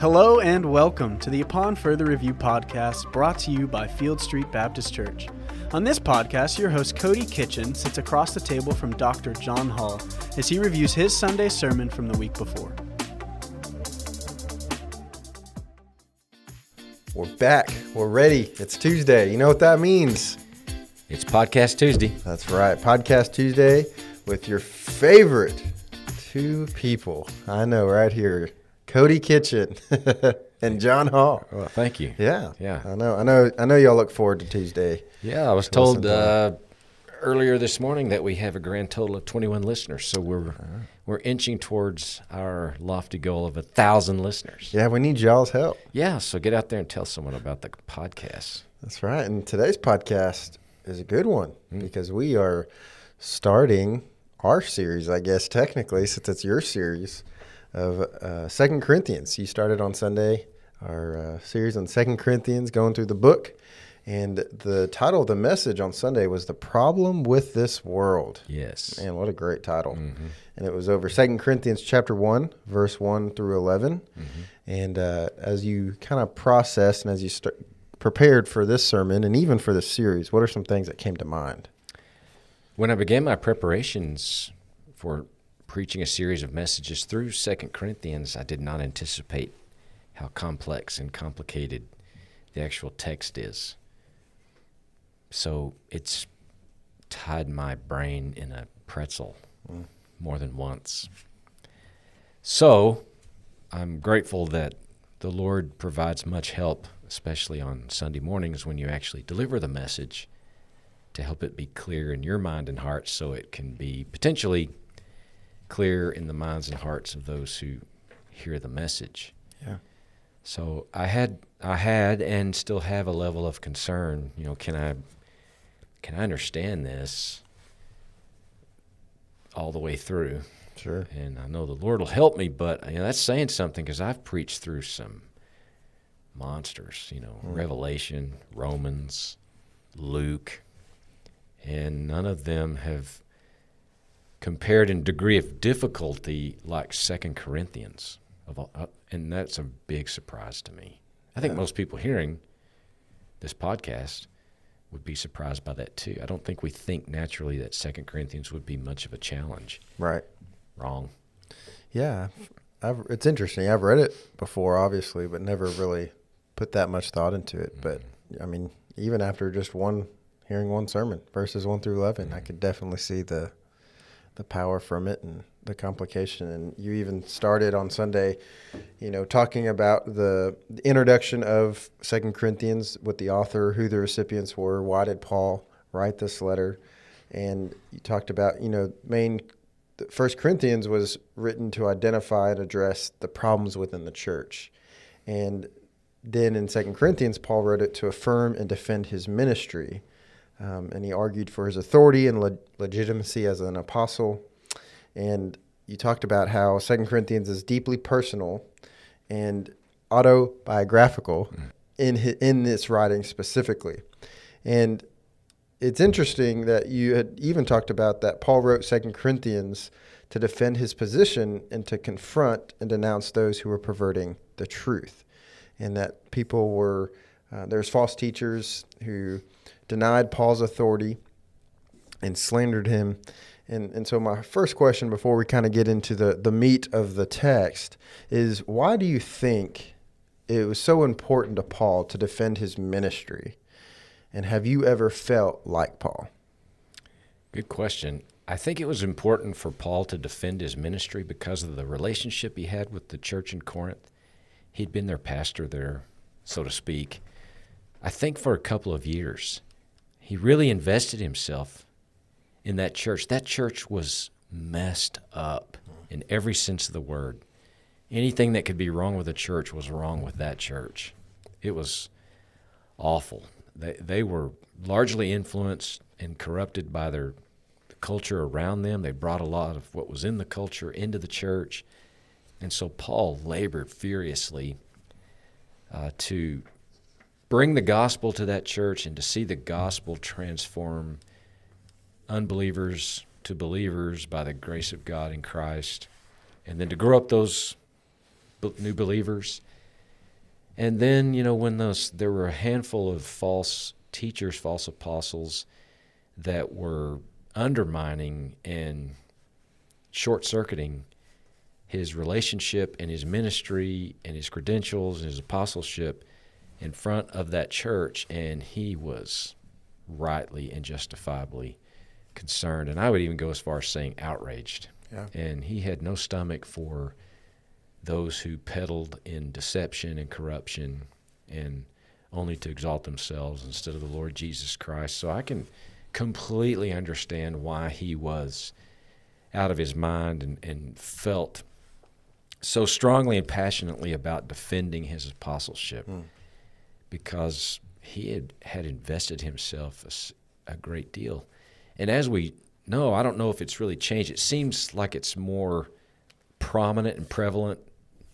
Hello and welcome to the Upon Further Review podcast brought to you by Field Street Baptist Church. On this podcast, your host Cody Kitchen sits across the table from Dr. John Hall as he reviews his Sunday sermon from the week before. We're back. We're ready. It's Tuesday. You know what that means? It's Podcast Tuesday. That's right. Podcast Tuesday with your favorite two people. I know, right here. Cody Kitchen and John Hall. Well, thank you. Yeah. I know. Y'all look forward to Tuesday. Yeah, I was told earlier this morning that we have a grand total of 21 listeners, so we're inching towards our lofty goal of 1,000 listeners. Yeah, we need y'all's help. Yeah, so get out there and tell someone about the podcast. That's right. And today's podcast is a good one because we are starting our series, I guess technically, since it's your series, of 2 Corinthians. You started on Sunday our series on 2 Corinthians, going through the book. And the title of the message on Sunday was The Problem with This World. Yes. Man, what a great title. Mm-hmm. And it was over 2 Corinthians chapter 1, verse 1 through 11. Mm-hmm. And as you kind of processed and as you prepared for this sermon and even for this series, what are some things that came to mind? When I began my preparations for preaching a series of messages through 2 Corinthians, I did not anticipate how complex and complicated the actual text is. So it's tied my brain in a pretzel more than once. So I'm grateful that the Lord provides much help, especially on Sunday mornings when you actually deliver the message, to help it be clear in your mind and heart so it can be potentially clear in the minds and hearts of those who hear the message. Yeah. So I had and still have a level of concern. You know, can I understand this all the way through? Sure. And I know the Lord will help me, but you know, that's saying something because I've preached through some monsters. You know, Revelation, Romans, Luke, and none of them have compared in degree of difficulty like 2 Corinthians. And that's a big surprise to me. I think most people hearing this podcast would be surprised by that too. I don't think we think naturally that 2 Corinthians would be much of a challenge. Right. Wrong. Yeah. It's interesting. I've read it before, obviously, but never really put that much thought into it. Mm-hmm. But, I mean, even after just hearing one sermon, verses 1 through 11, mm-hmm. I could definitely see the power from it and the complication. And you even started on Sunday, you know, talking about the introduction of 2 Corinthians with the author, who the recipients were, why did Paul write this letter? And you talked about, you know, 1 Corinthians was written to identify and address the problems within the church. And then in 2 Corinthians, Paul wrote it to affirm and defend his ministry. And he argued for his authority and legitimacy as an apostle. And you talked about how 2 Corinthians is deeply personal and autobiographical in this writing specifically. And it's interesting that you had even talked about that Paul wrote 2 Corinthians to defend his position and to confront and denounce those who were perverting the truth. And that people were, there's false teachers who denied Paul's authority and slandered him. And so my first question before we kind of get into the meat of the text is, why do you think it was so important to Paul to defend his ministry? And have you ever felt like Paul? Good question. I think it was important for Paul to defend his ministry because of the relationship he had with the church in Corinth. He'd been their pastor there, so to speak, I think for a couple of years. He really invested himself in that church. That church was messed up in every sense of the word. Anything that could be wrong with a church was wrong with that church. It was awful. They were largely influenced and corrupted by the culture around them. They brought a lot of what was in the culture into the church. And so Paul labored furiously to bring the gospel to that church and to see the gospel transform unbelievers to believers by the grace of God in Christ, and then to grow up those new believers And then, you know, when there were a handful of false teachers, false apostles that were undermining and short-circuiting his relationship and his ministry and his credentials and his apostleship in front of that church, and he was rightly and justifiably concerned, and I would even go as far as saying outraged. Yeah. And he had no stomach for those who peddled in deception and corruption and only to exalt themselves instead of the Lord Jesus Christ. So I can completely understand why he was out of his mind and felt so strongly and passionately about defending his apostleship, because he had invested himself a great deal. And as we know, I don't know if it's really changed. It seems like it's more prominent and prevalent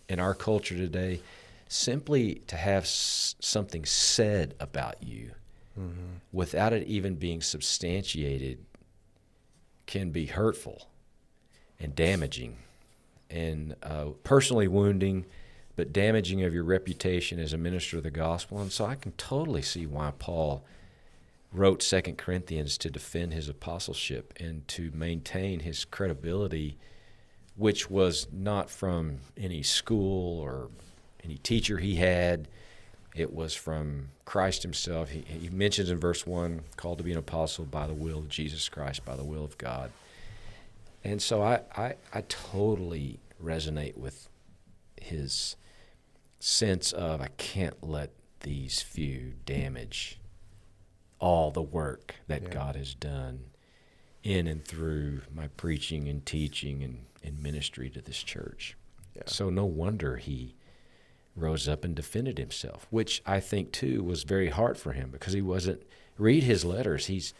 in our culture today, simply to have something said about you without it even being substantiated can be hurtful and damaging and personally wounding, but damaging of your reputation as a minister of the gospel. And so I can totally see why Paul wrote 2 Corinthians to defend his apostleship and to maintain his credibility, which was not from any school or any teacher he had. It was from Christ himself. He mentions in verse 1, called to be an apostle by the will of Jesus Christ, by the will of God. And so I totally resonate with his sense of, I can't let these few damage all the work that God has done in and through my preaching and teaching and ministry to this church. Yeah. So no wonder he rose up and defended himself, which I think, too, was very hard for him because he wasn't – read his letters. He's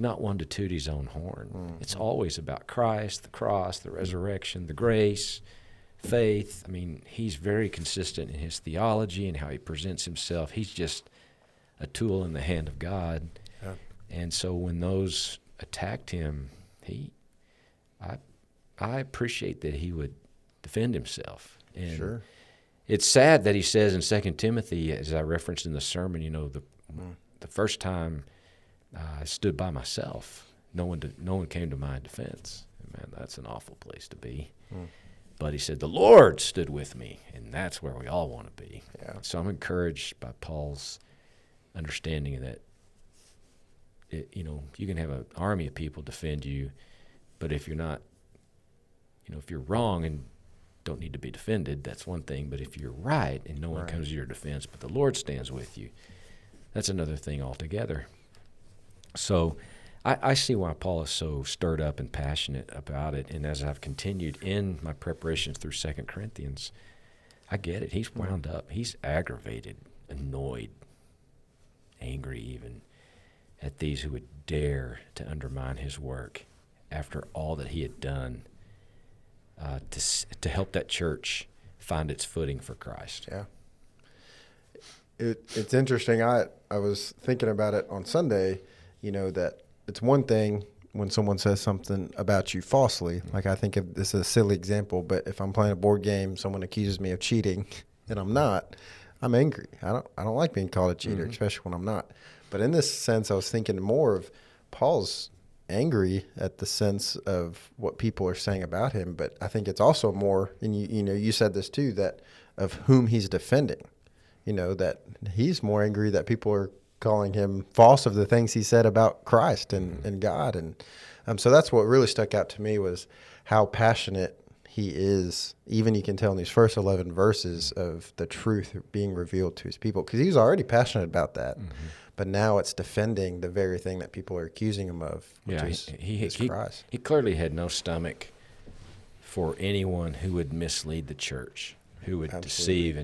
not one to toot his own horn. Mm-hmm. It's always about Christ, the cross, the resurrection, the grace, faith. I mean, he's very consistent in his theology and how he presents himself. He's just a tool in the hand of God. Yeah. And so when those attacked him, I appreciate that he would defend himself. And sure. It's sad that he says in 2 Timothy, as I referenced in the sermon, you know, the first time I stood by myself, no one came to my defense. And man, that's an awful place to be. Mm. But he said, the Lord stood with me, and that's where we all want to be. Yeah. So I'm encouraged by Paul's understanding that, you know, you can have an army of people defend you, but if you're not, you know, if you're wrong and don't need to be defended, that's one thing. But if you're right and no one comes to your defense, but the Lord stands with you, that's another thing altogether. So I see why Paul is so stirred up and passionate about it. And as I've continued in my preparations through 2 Corinthians, I get it. He's wound up. He's aggravated, annoyed, angry even at these who would dare to undermine his work after all that he had done to help that church find its footing for Christ. Yeah. It's interesting. I was thinking about it on Sunday, you know, that it's one thing when someone says something about you falsely. Mm-hmm. Like I think of this is a silly example, but if I'm playing a board game, someone accuses me of cheating and I'm not, I'm angry. I don't like being called a cheater, mm-hmm. especially when I'm not. But in this sense, I was thinking more of Paul's angry at the sense of what people are saying about him. But I think it's also more, and you know, you said this too, that of whom he's defending, you know, that he's more angry that people are calling him false of the things he said about Christ and God. And so that's what really stuck out to me was how passionate he is, even you can tell in these first 11 verses of the truth being revealed to his people, because he was already passionate about that. Mm-hmm. But now it's defending the very thing that people are accusing him of, which is Christ. He clearly had no stomach for anyone who would mislead the church, who would deceive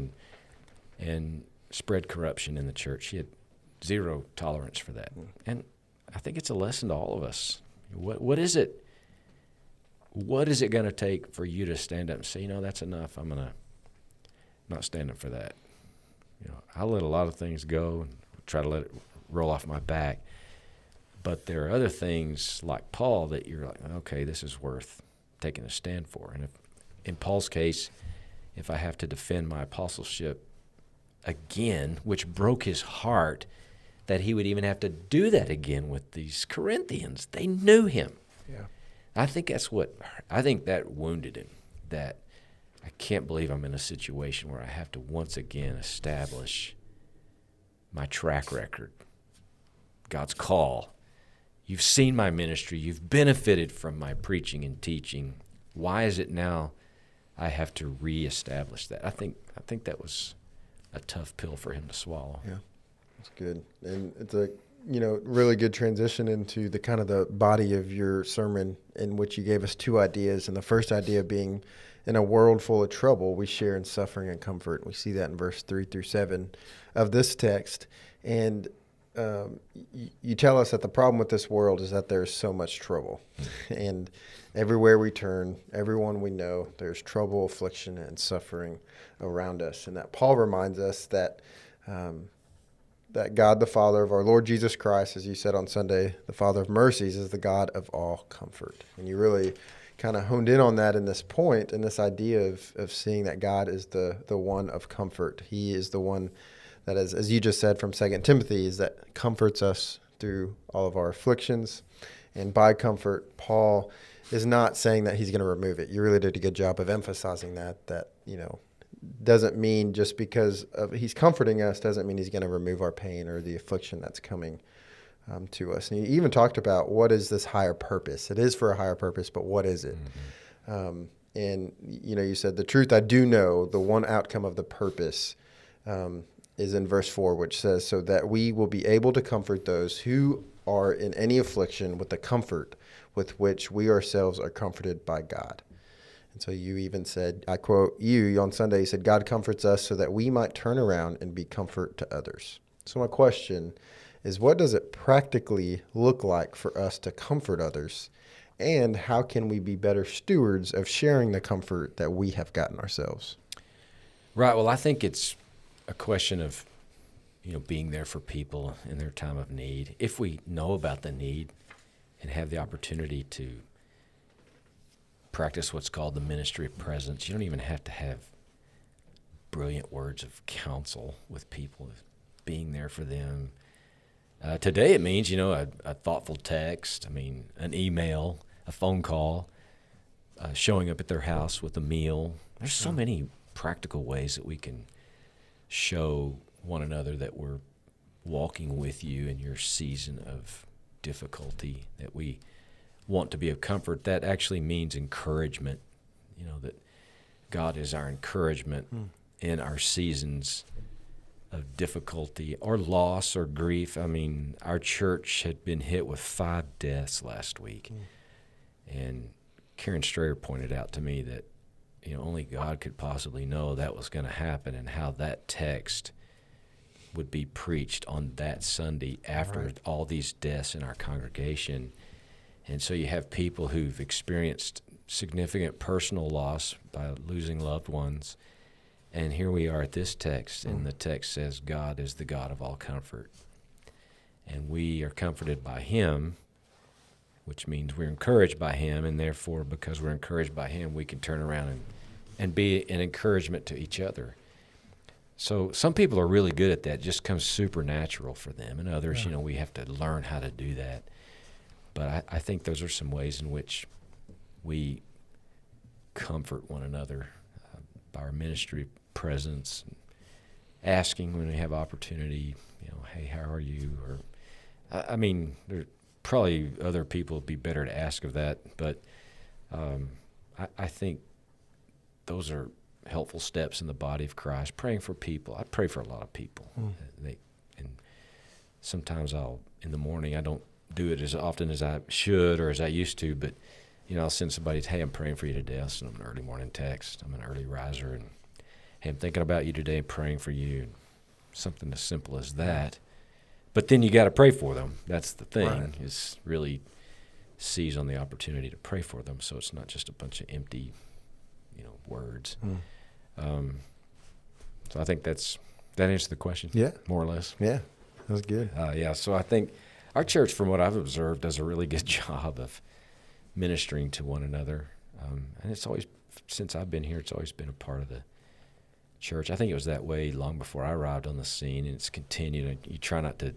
and spread corruption in the church. He had zero tolerance for that. Mm-hmm. And I think it's a lesson to all of us. What is it? What is it going to take for you to stand up and say, you know, that's enough. I'm going to not stand up for that. You know, I let a lot of things go and try to let it roll off my back. But there are other things like Paul that you're like, okay, this is worth taking a stand for. And if, in Paul's case, if I have to defend my apostleship again, which broke his heart that he would even have to do that again with these Corinthians. They knew him. Yeah. I think that wounded him, that I can't believe I'm in a situation where I have to once again establish my track record, God's call. You've seen my ministry. You've benefited from my preaching and teaching. Why is it now I have to reestablish that? I think that was a tough pill for him to swallow. Yeah, that's good. And it's a really good transition into the kind of the body of your sermon, in which you gave us two ideas. And the first idea being, in a world full of trouble, we share in suffering and comfort. We see that in verse 3-7 of this text. And you tell us that the problem with this world is that there's so much trouble. And everywhere we turn, everyone we know, there's trouble, affliction, and suffering around us. And that Paul reminds us that that God, the Father of our Lord Jesus Christ, as you said on Sunday, the Father of mercies, is the God of all comfort. And you really kind of honed in on that in this point, and this idea of seeing that God is the one of comfort. He is the one that, is, as you just said from 2 Timothy, is that comforts us through all of our afflictions. And by comfort, Paul is not saying that he's going to remove it. You really did a good job of emphasizing that doesn't mean just because he's comforting us doesn't mean he's going to remove our pain or the affliction that's coming to us. And you even talked about, what is this higher purpose? It is for a higher purpose, but what is it? Mm-hmm. And you said, the truth I do know, the one outcome of the purpose is in verse 4, which says, so that we will be able to comfort those who are in any affliction with the comfort with which we ourselves are comforted by God. And so you even said, I quote you on Sunday, you said, God comforts us so that we might turn around and be comfort to others. So my question is, what does it practically look like for us to comfort others? And how can we be better stewards of sharing the comfort that we have gotten ourselves? Right. Well, I think it's a question of, being there for people in their time of need. If we know about the need and have the opportunity to practice what's called the ministry of presence. You don't even have to have brilliant words of counsel with people, being there for them. Today it means, a thoughtful text, an email, a phone call, showing up at their house with a meal. There's so many practical ways that we can show one another that we're walking with you in your season of difficulty, that we want to be of comfort. That actually means encouragement, that God is our encouragement in our seasons of difficulty or loss or grief. Our church had been hit with 5 deaths last week. And Karen Strayer pointed out to me that, only God could possibly know that was going to happen and how that text would be preached on that Sunday after all these deaths in our congregation. And so you have people who've experienced significant personal loss by losing loved ones. And here we are at this text, and the text says God is the God of all comfort. And we are comforted by him, which means we're encouraged by him, and therefore because we're encouraged by him, we can turn around and be an encouragement to each other. So some people are really good at that. It just comes supernatural for them. And others, we have to learn how to do that. But I think those are some ways in which we comfort one another by our ministry presence, asking when we have opportunity, hey, how are you? Or there are probably other people would be better to ask of that, but I think those are helpful steps in the body of Christ. Praying for people. I pray for a lot of people. And sometimes in the morning, I don't do it as often as I should or as I used to, but I'll send somebody, hey, I'm praying for you today. I'll send them an early morning text. I'm an early riser, and hey, I'm thinking about you today, praying for you. Something as simple as that. But then you got to pray for them. That's the thing, is really seize on the opportunity to pray for them, so it's not just a bunch of empty words. So I think that answers the question. Yeah, more or less. Yeah, that was good. So I think our church, from what I've observed, does a really good job of ministering to one another. And it's always, since I've been here, it's always been a part of the church. I think it was that way long before I arrived on the scene, and it's continued. You try not to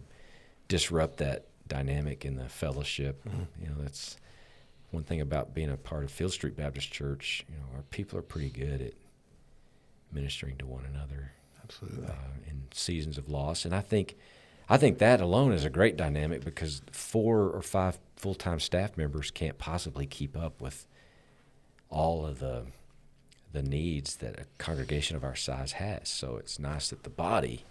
disrupt that dynamic in the fellowship. Mm-hmm. You know, that's one thing about being a part of Field Street Baptist Church. You know, our people are pretty good at ministering to one another. Absolutely. In seasons of loss. And I think that alone is a great dynamic, because 4 or 5 full-time staff members can't possibly keep up with all of the needs that a congregation of our size has. So it's nice that the body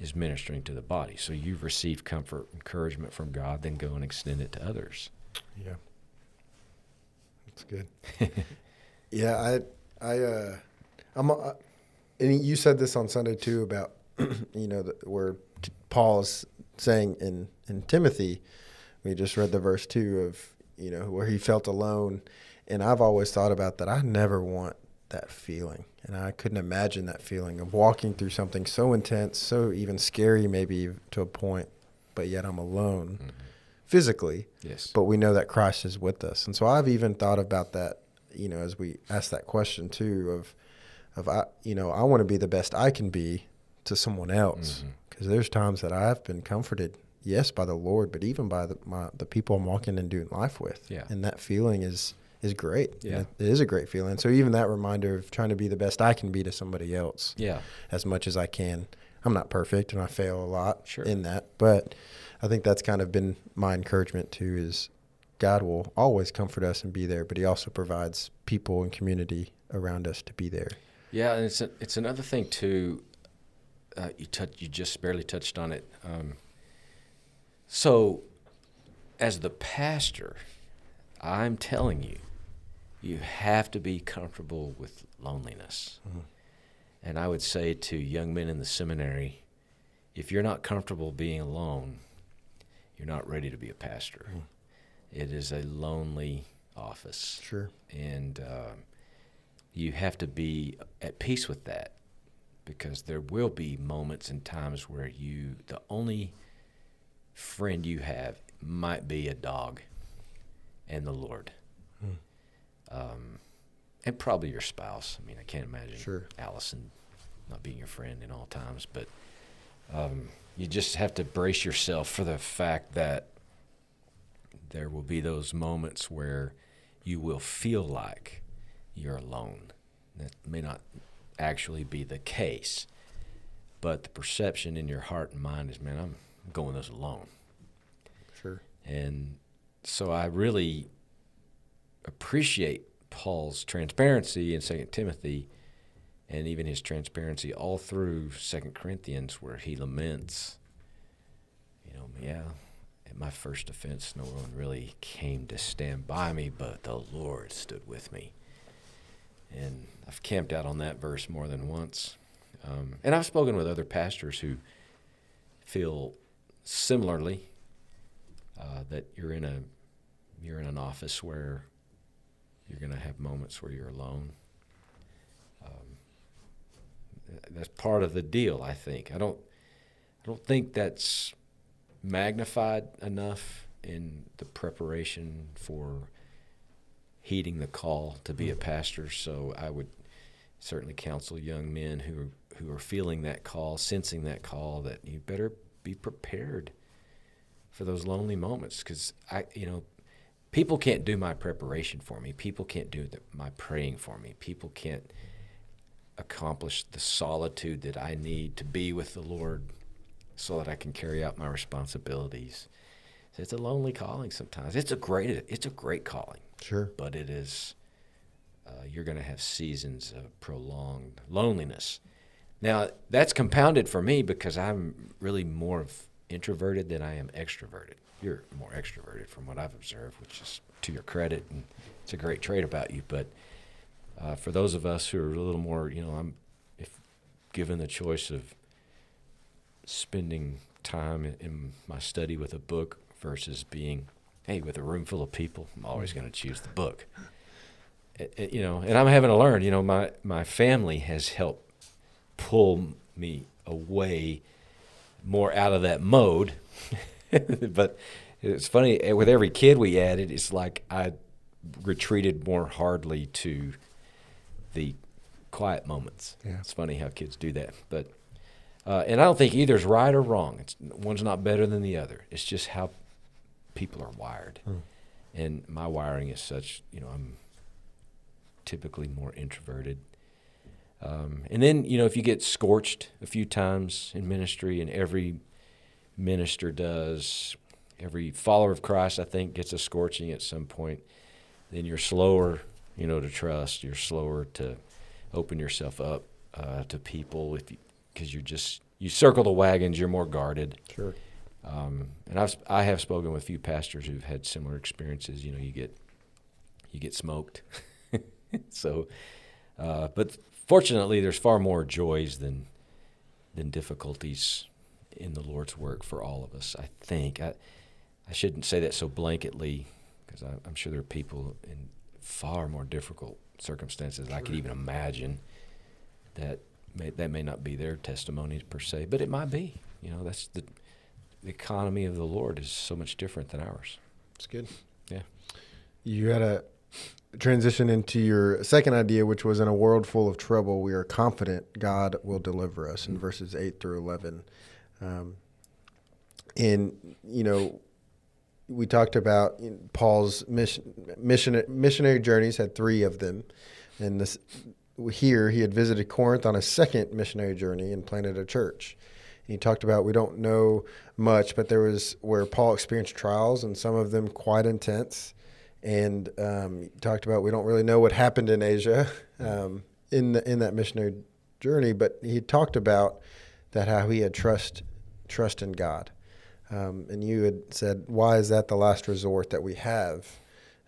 is ministering to the body. So you've received comfort, encouragement from God, then go and extend it to others. Yeah. That's good. Yeah, and you said this on Sunday too about, you know, where Paul is saying in Timothy, we just read the verse 2 of, you know, where he felt alone. And I've always thought about that. I never want that feeling. And I couldn't imagine that feeling of walking through something so intense, so even scary maybe to a point, but yet I'm alone physically. Yes. But we know that Christ is with us. And so I've even thought about that, you know, as we ask that question too I want to be the best I can be to someone else, because there's times that I've been comforted, yes, by the Lord, but even by the people I'm walking and doing life with. Yeah. And that feeling is great. Yeah. It is a great feeling. So even that reminder of trying to be the best I can be to somebody else, yeah, as much as I can. I'm not perfect, and I fail a lot in that. But I think that's kind of been my encouragement too, is God will always comfort us and be there, but he also provides people and community around us to be there. Yeah, and it's another thing too. You just barely touched on it. So as the pastor, I'm telling you, you have to be comfortable with loneliness. Mm-hmm. And I would say to young men in the seminary, if you're not comfortable being alone, you're not ready to be a pastor. Mm-hmm. It is a lonely office. Sure. And you have to be at peace with that, because there will be moments and times where the only friend you have might be a dog and the Lord. Mm. And probably your spouse. I mean, I can't imagine Allison not being your friend in all times, but you just have to brace yourself for the fact that there will be those moments where you will feel like you're alone. That may not actually be the case, but the perception in your heart and mind is, man, I'm going this alone. Sure. And so I really appreciate Paul's transparency in 2 Timothy, and even his transparency all through 2 Corinthians, where he laments, you know, yeah, at my first offense, no one really came to stand by me, but the Lord stood with me. And I've camped out on that verse more than once. And I've spoken with other pastors who feel similarly, that you're in an office where you're going to have moments where you're alone. That's part of the deal, I think. I don't think that's magnified enough in the preparation for heeding the call to be a pastor. So I would certainly counsel young men who are feeling that call, sensing that call, that you better be prepared for those lonely moments, because people can't do my preparation for me. People can't do my praying for me. People can't accomplish the solitude that I need to be with the Lord so that I can carry out my responsibilities. So it's a lonely calling sometimes. It's a great calling. Sure. But it is, you're going to have seasons of prolonged loneliness. Now, that's compounded for me because I'm really more of introverted than I am extroverted. You're more extroverted from what I've observed, which is to your credit, and it's a great trait about you. But for those of us who are a little more, if given the choice of spending time in my study with a book versus being with a room full of people, I'm always going to choose the book. And I'm having to learn, my family has helped pull me away more out of that mode. But it's funny, with every kid we added, it's like I retreated more hardly to the quiet moments. Yeah. It's funny how kids do that. But and I don't think either is right or wrong. One's not better than the other. It's just how people are wired. Hmm. And my wiring is such, you know, I'm typically more introverted. And then, you know, if you get scorched a few times in ministry, and every minister does, every follower of Christ, I think, gets a scorching at some point, then you're slower, you know, to trust. You're slower to open yourself up to people because you circle the wagons. You're more guarded. Sure. And I have spoken with a few pastors who've had similar experiences. You know, you get smoked. So, but fortunately, there's far more joys than difficulties in the Lord's work for all of us. I think I shouldn't say that so blanketly, because I'm sure there are people in far more difficult circumstances than I could even imagine that may not be their testimonies per se, but it might be. You know, that's the economy of the Lord is so much different than ours. It's good. Yeah. You had a transition into your second idea, which was, in a world full of trouble, we are confident God will deliver us, in verses 8 through 11. And, you know, we talked about Paul's missionary journeys, had three of them. And here he had visited Corinth on a second missionary journey and planted a church. And he talked about, we don't know much, but there was where Paul experienced trials, and some of them quite intense. And he talked about, we don't really know what happened in Asia in that missionary journey, but he talked about that, how he had trust in God. And you had said, why is that the last resort that we have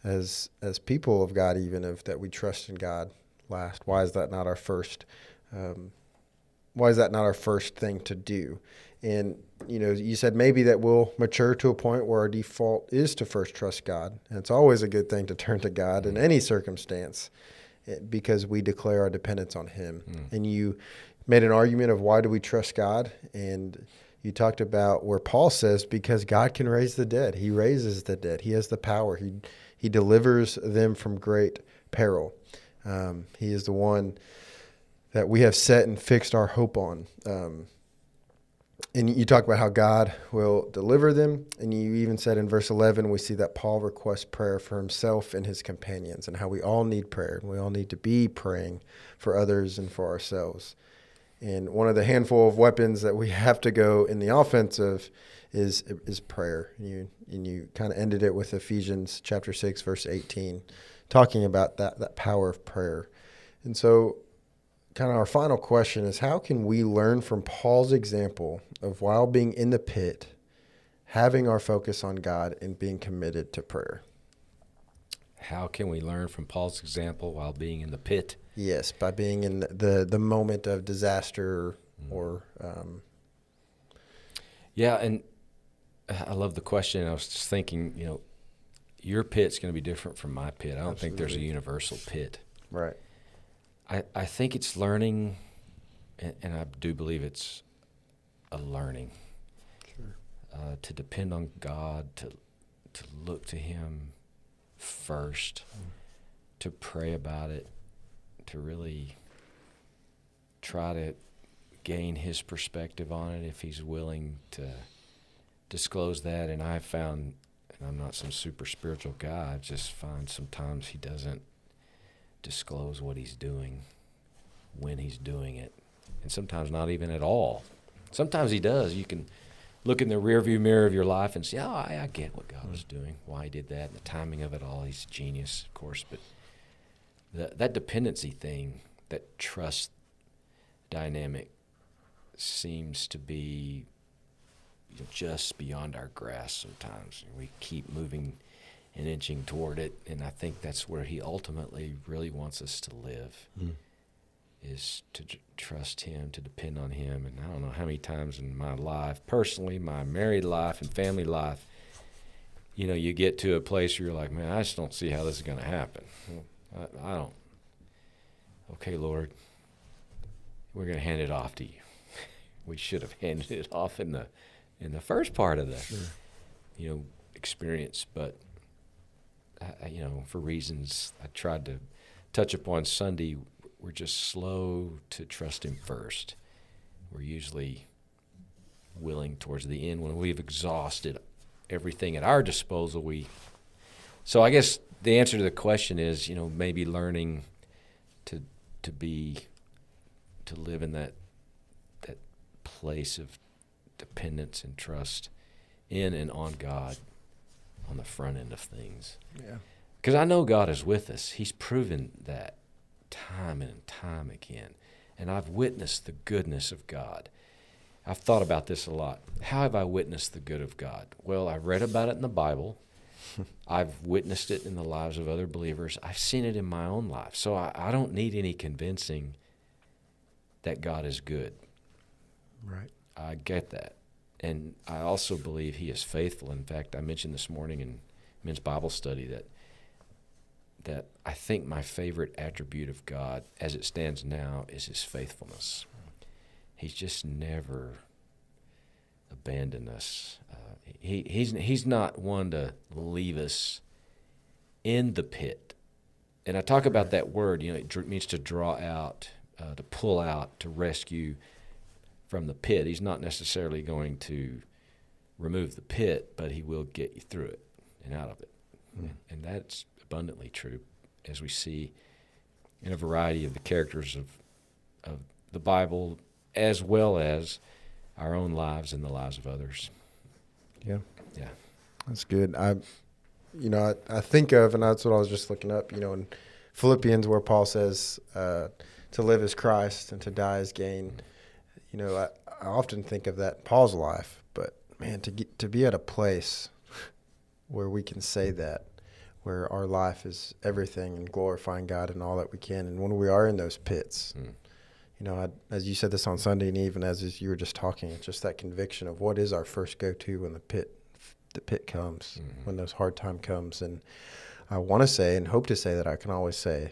as people of God, even if that we trust in God last? Why is that not our first? Why is that not our first thing to do? And, you know, you said maybe that we'll mature to a point where our default is to first trust God. And it's always a good thing to turn to God in any circumstance, because we declare our dependence on him. Mm. And you made an argument of, why do we trust God? And you talked about where Paul says, because God can raise the dead. He raises the dead. He has the power. He delivers them from great peril. He is the one that we have set and fixed our hope on. And you talk about how God will deliver them. And you even said in verse 11, we see that Paul requests prayer for himself and his companions, and how we all need prayer. We all need to be praying for others and for ourselves. And one of the handful of weapons that we have to go in the offensive is prayer. And you kind of ended it with Ephesians chapter 6, verse 18, talking about that power of prayer. And so kind of our final question is, how can we learn from Paul's example of, while being in the pit, having our focus on God and being committed to prayer? How can we learn from Paul's example while being in the pit? Yes, by being in the moment of disaster or yeah, and I love the question. I was just thinking, you know, your pit's going to be different from my pit. I don't think there's a universal pit. Right. I think it's learning, and I do believe it's a learning. Sure. To depend on God, to look to him first, to pray about it, to really try to gain his perspective on it if he's willing to disclose that. And I've found, and I'm not some super spiritual guy, I just find sometimes he doesn't disclose what he's doing when he's doing it, and sometimes not even at all. Sometimes he does. You can look in the rearview mirror of your life and see, oh, I get what God was doing, why he did that, and the timing of it all. He's a genius, of course, but that dependency thing, that trust dynamic, seems to be just beyond our grasp sometimes. We keep moving and inching toward it, and I think that's where he ultimately really wants us to live, is to trust him, to depend on him. And I don't know how many times in my life, personally, my married life and family life, you know, you get to a place where you're like, man, I just don't see how this is going to happen. I don't. Okay, Lord, we're going to hand it off to you. We should have handed it off in the first part of the you know, experience, but I, you know, for reasons I tried to touch upon Sunday, we're just slow to trust him first. We're usually willing towards the end when we've exhausted everything at our disposal. So I guess the answer to the question is, you know, maybe learning to live in that place of dependence and trust in and on God on the front end of things. Yeah. Because I know God is with us. He's proven that time and time again. And I've witnessed the goodness of God. I've thought about this a lot. How have I witnessed the good of God? Well, I've read about it in the Bible. I've witnessed it in the lives of other believers. I've seen it in my own life. So I don't need any convincing that God is good. Right. I get that. And I also believe he is faithful. In fact, I mentioned this morning in men's Bible study that I think my favorite attribute of God as it stands now is his faithfulness. He's just never abandoned us. He's not one to leave us in the pit. And I talk about that word, you know, it means to draw out, to pull out, to rescue from the pit. He's not necessarily going to remove the pit, but he will get you through it and out of it. Mm. And that's abundantly true, as we see in a variety of the characters of the Bible, as well as our own lives and the lives of others. Yeah. Yeah. That's good. I think of, and that's what I was just looking up, you know, in Philippians where Paul says to live is Christ and to die is gain. Mm. You know, I often think of that in Paul's life, but man, to be at a place where we can say that, where our life is everything and glorifying God and all that we can, and when we are in those pits, you know, as you said this on Sunday, and even as you were just talking, it's just that conviction of what is our first go-to when the pit comes, when those hard time comes, and I want to say and hope to say that I can always say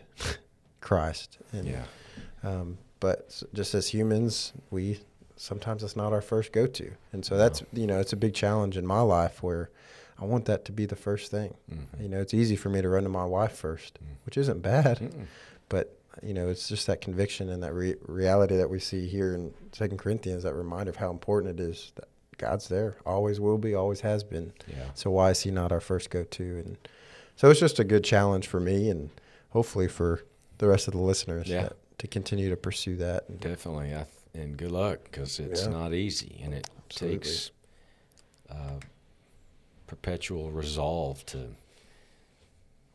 Christ. And, yeah. But just as humans, sometimes it's not our first go-to. And so that's, you know, it's a big challenge in my life where I want that to be the first thing. Mm-hmm. You know, it's easy for me to run to my wife first, which isn't bad. Mm-mm. But, you know, it's just that conviction and that reality that we see here in 2 Corinthians, that reminder of how important it is that God's there, always will be, always has been. Yeah. So why is he not our first go-to? And so it's just a good challenge for me and hopefully for the rest of the listeners. Yeah. To continue to pursue that. Definitely, and good luck, because it's not easy, and it takes perpetual resolve to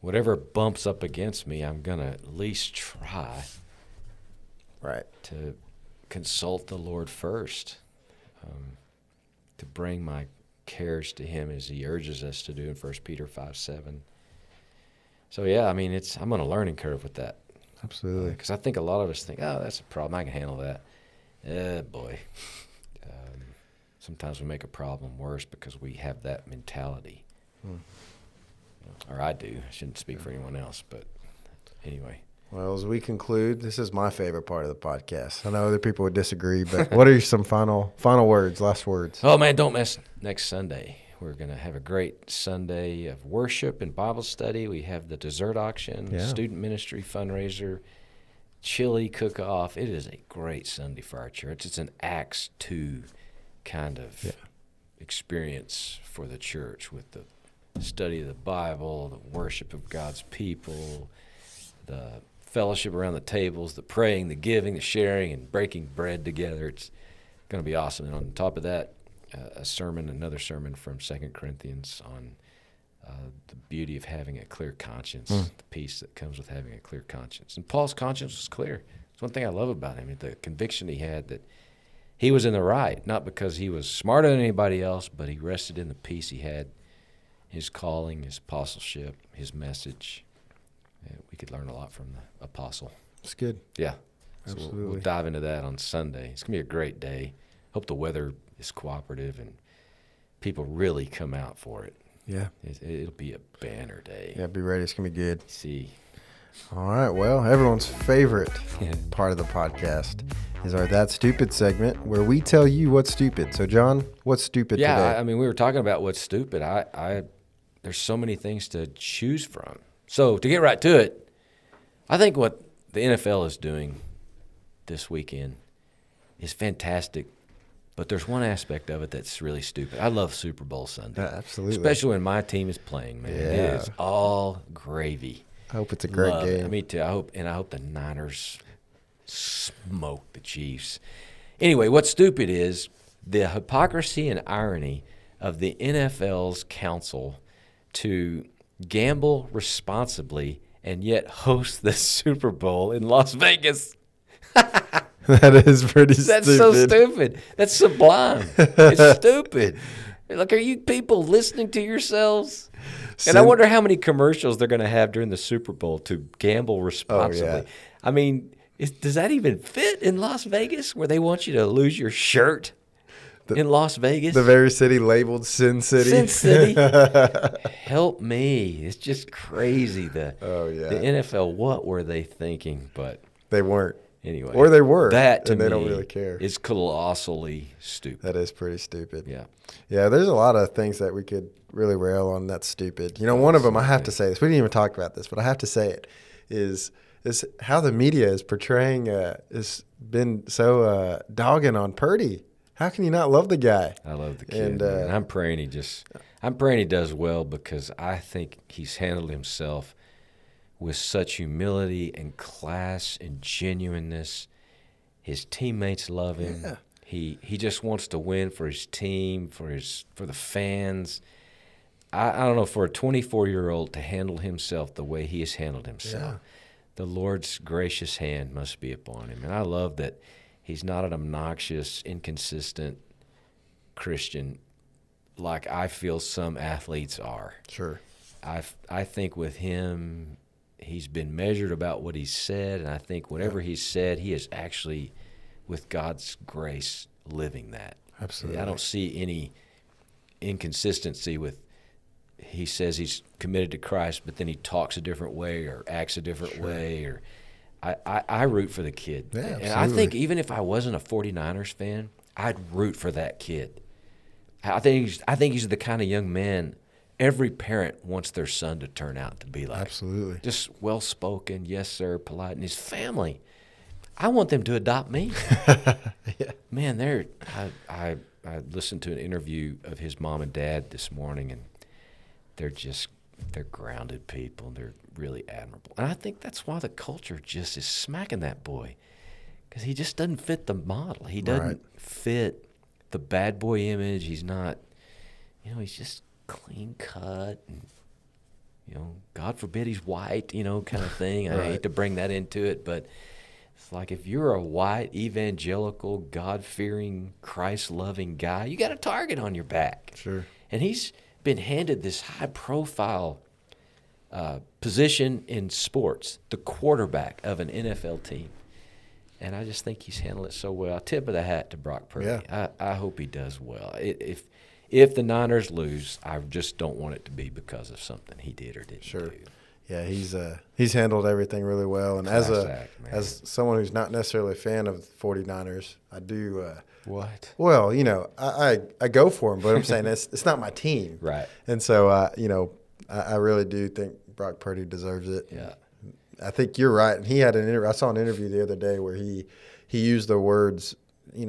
whatever bumps up against me, I'm going to at least try to consult the Lord first, to bring my cares to him as he urges us to do in 1 Peter 5:7. So, yeah, I mean, I'm on a learning curve with that. Absolutely. Because I think a lot of us think, oh, that's a problem. I can handle that. Boy. Sometimes we make a problem worse because we have that mentality. Mm. Or I do. I shouldn't speak for anyone else. But anyway. Well, as we conclude, this is my favorite part of the podcast. I know other people would disagree, but what are some final words, last words? Oh, man, don't miss next Sunday. We're going to have a great Sunday of worship and Bible study. We have the dessert auction, student ministry fundraiser, chili cook-off. It is a great Sunday for our church. It's an Acts 2 kind of experience for the church, with the study of the Bible, the worship of God's people, the fellowship around the tables, the praying, the giving, the sharing, and breaking bread together. It's going to be awesome. And on top of that, another sermon from 2 Corinthians on the beauty of having a clear conscience, the peace that comes with having a clear conscience. And Paul's conscience was clear. It's one thing I love about him, the conviction he had that he was in the right, not because he was smarter than anybody else, but he rested in the peace he had, his calling, his apostleship, his message. We could learn a lot from the apostle. It's good. Yeah. Absolutely. So we'll dive into that on Sunday. It's going to be a great day. Hope the weather is cooperative and people really come out for it. Yeah. It'll be a banner day. Yeah, be ready. It's going to be good. See. All right. Well, everyone's favorite part of the podcast is our That's Stupid segment, where we tell you what's stupid. So, John, what's stupid today? Yeah, I mean, we were talking about what's stupid. There's so many things to choose from. So, to get right to it, I think what the NFL is doing this weekend is fantastic, but there's one aspect of it that's really stupid. I love Super Bowl Sunday. Absolutely. Especially when my team is playing, man. Yeah. It is all gravy. I hope it's a great game. Me too. I hope the Niners smoke the Chiefs. Anyway, what's stupid is the hypocrisy and irony of the NFL's counsel to gamble responsibly and yet host the Super Bowl in Las Vegas. That is pretty stupid. That's so stupid. That's sublime. It's stupid. Like, are you people listening to yourselves? And I wonder how many commercials they're going to have during the Super Bowl to gamble responsibly. Oh, yeah. I mean, does that even fit in Las Vegas where they want you to lose your shirt in Las Vegas? The very city labeled Sin City. Sin City. Help me. It's just crazy. The NFL, what were they thinking? But they weren't. Anyway. Or they were. That, to me, they don't really care. It's colossally stupid. That is pretty stupid. Yeah. Yeah, there's a lot of things that we could really rail on that's stupid. You know, one of them, I have to say this. We didn't even talk about this, but I have to say it, is how the media is portraying, has been so dogging on Purdy. How can you not love the guy? I love the kid. And I'm praying he does well, because I think he's handled himself with such humility and class and genuineness. His teammates love him. Yeah. He just wants to win for his team, for the fans. I don't know, for a 24-year-old to handle himself the way he has handled himself, yeah, the Lord's gracious hand must be upon him. And I love that he's not an obnoxious, inconsistent Christian like I feel some athletes are. Sure. I think with him, he's been measured about what he's said, and I think whatever he's said, he is actually, with God's grace, living that. Absolutely. I don't see any inconsistency with, he says he's committed to Christ, but then he talks a different way or acts a different way. Or I root for the kid. Yeah, absolutely. And I think even if I wasn't a 49ers fan, I'd root for that kid. I think he's the kind of young man every parent wants their son to turn out to be like. Absolutely. Just well-spoken, yes, sir, polite. And his family, I want them to adopt me. Yeah. Man, I listened to an interview of his mom and dad this morning, and they're grounded people, and they're really admirable. And I think that's why the culture just is smacking that boy, because he just doesn't fit the model. He doesn't fit the bad boy image. He's not, he's just clean cut, and, God forbid he's white, kind of thing. I hate to bring that into it, but it's like, if you're a white, evangelical, God-fearing, Christ-loving guy, you got a target on your back. Sure. And he's been handed this high-profile position in sports, the quarterback of an NFL team. And I just think he's handled it so well. Tip of the hat to Brock Purdy. Yeah. I hope he does well. If the Niners lose, I just don't want it to be because of something he did or didn't do. Yeah, he's handled everything really well. And as someone who's not necessarily a fan of the 49ers, I do what? Well, I go for him, but I'm saying it's not my team. Right. And so, I really do think Brock Purdy deserves it. Yeah. I think you're right. And he had I saw an interview the other day where he used the words,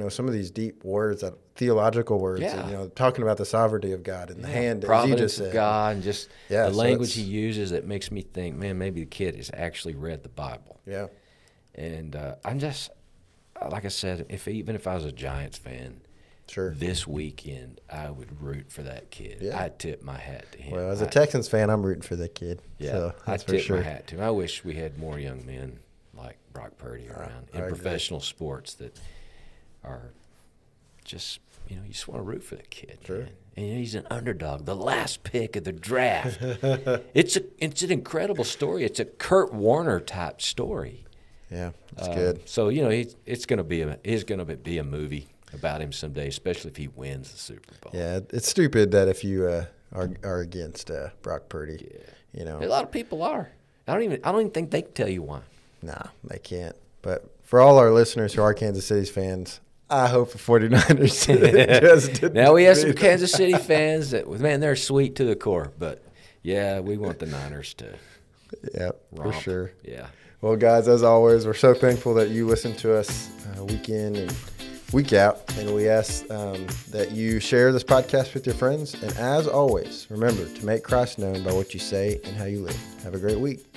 some of these deep words, theological words, and, talking about the sovereignty of God and the hand that he just said. Providence of God, and just the language he uses that makes me think, man, maybe the kid has actually read the Bible. Yeah. And I'm just, like I said, even if I was a Giants fan, this weekend I would root for that kid. Yeah. I'd tip my hat to him. Well, as a Texans fan, I'm rooting for that kid. Yeah, so I'd tip my hat to him. I wish we had more young men like Brock Purdy around in professional sports that – are just, you just want to root for the kid. Sure. Man. And he's an underdog, the last pick of the draft. It's an incredible story. It's a Kurt Warner type story. Yeah, it's good. So it's going to be a movie about him someday, especially if he wins the Super Bowl. Yeah, it's stupid that if you are against Brock Purdy, a lot of people are. I don't even think they can tell you why. No, they can't. But for all our listeners who are Kansas City's fans, I hope the 49ers just did. Now we have some Kansas City fans that, man, they're sweet to the core. But, yeah, we want the Niners to romp. For sure. Yeah. Well, guys, as always, we're so thankful that you listen to us week in and week out. And we ask that you share this podcast with your friends. And as always, remember to make Christ known by what you say and how you live. Have a great week.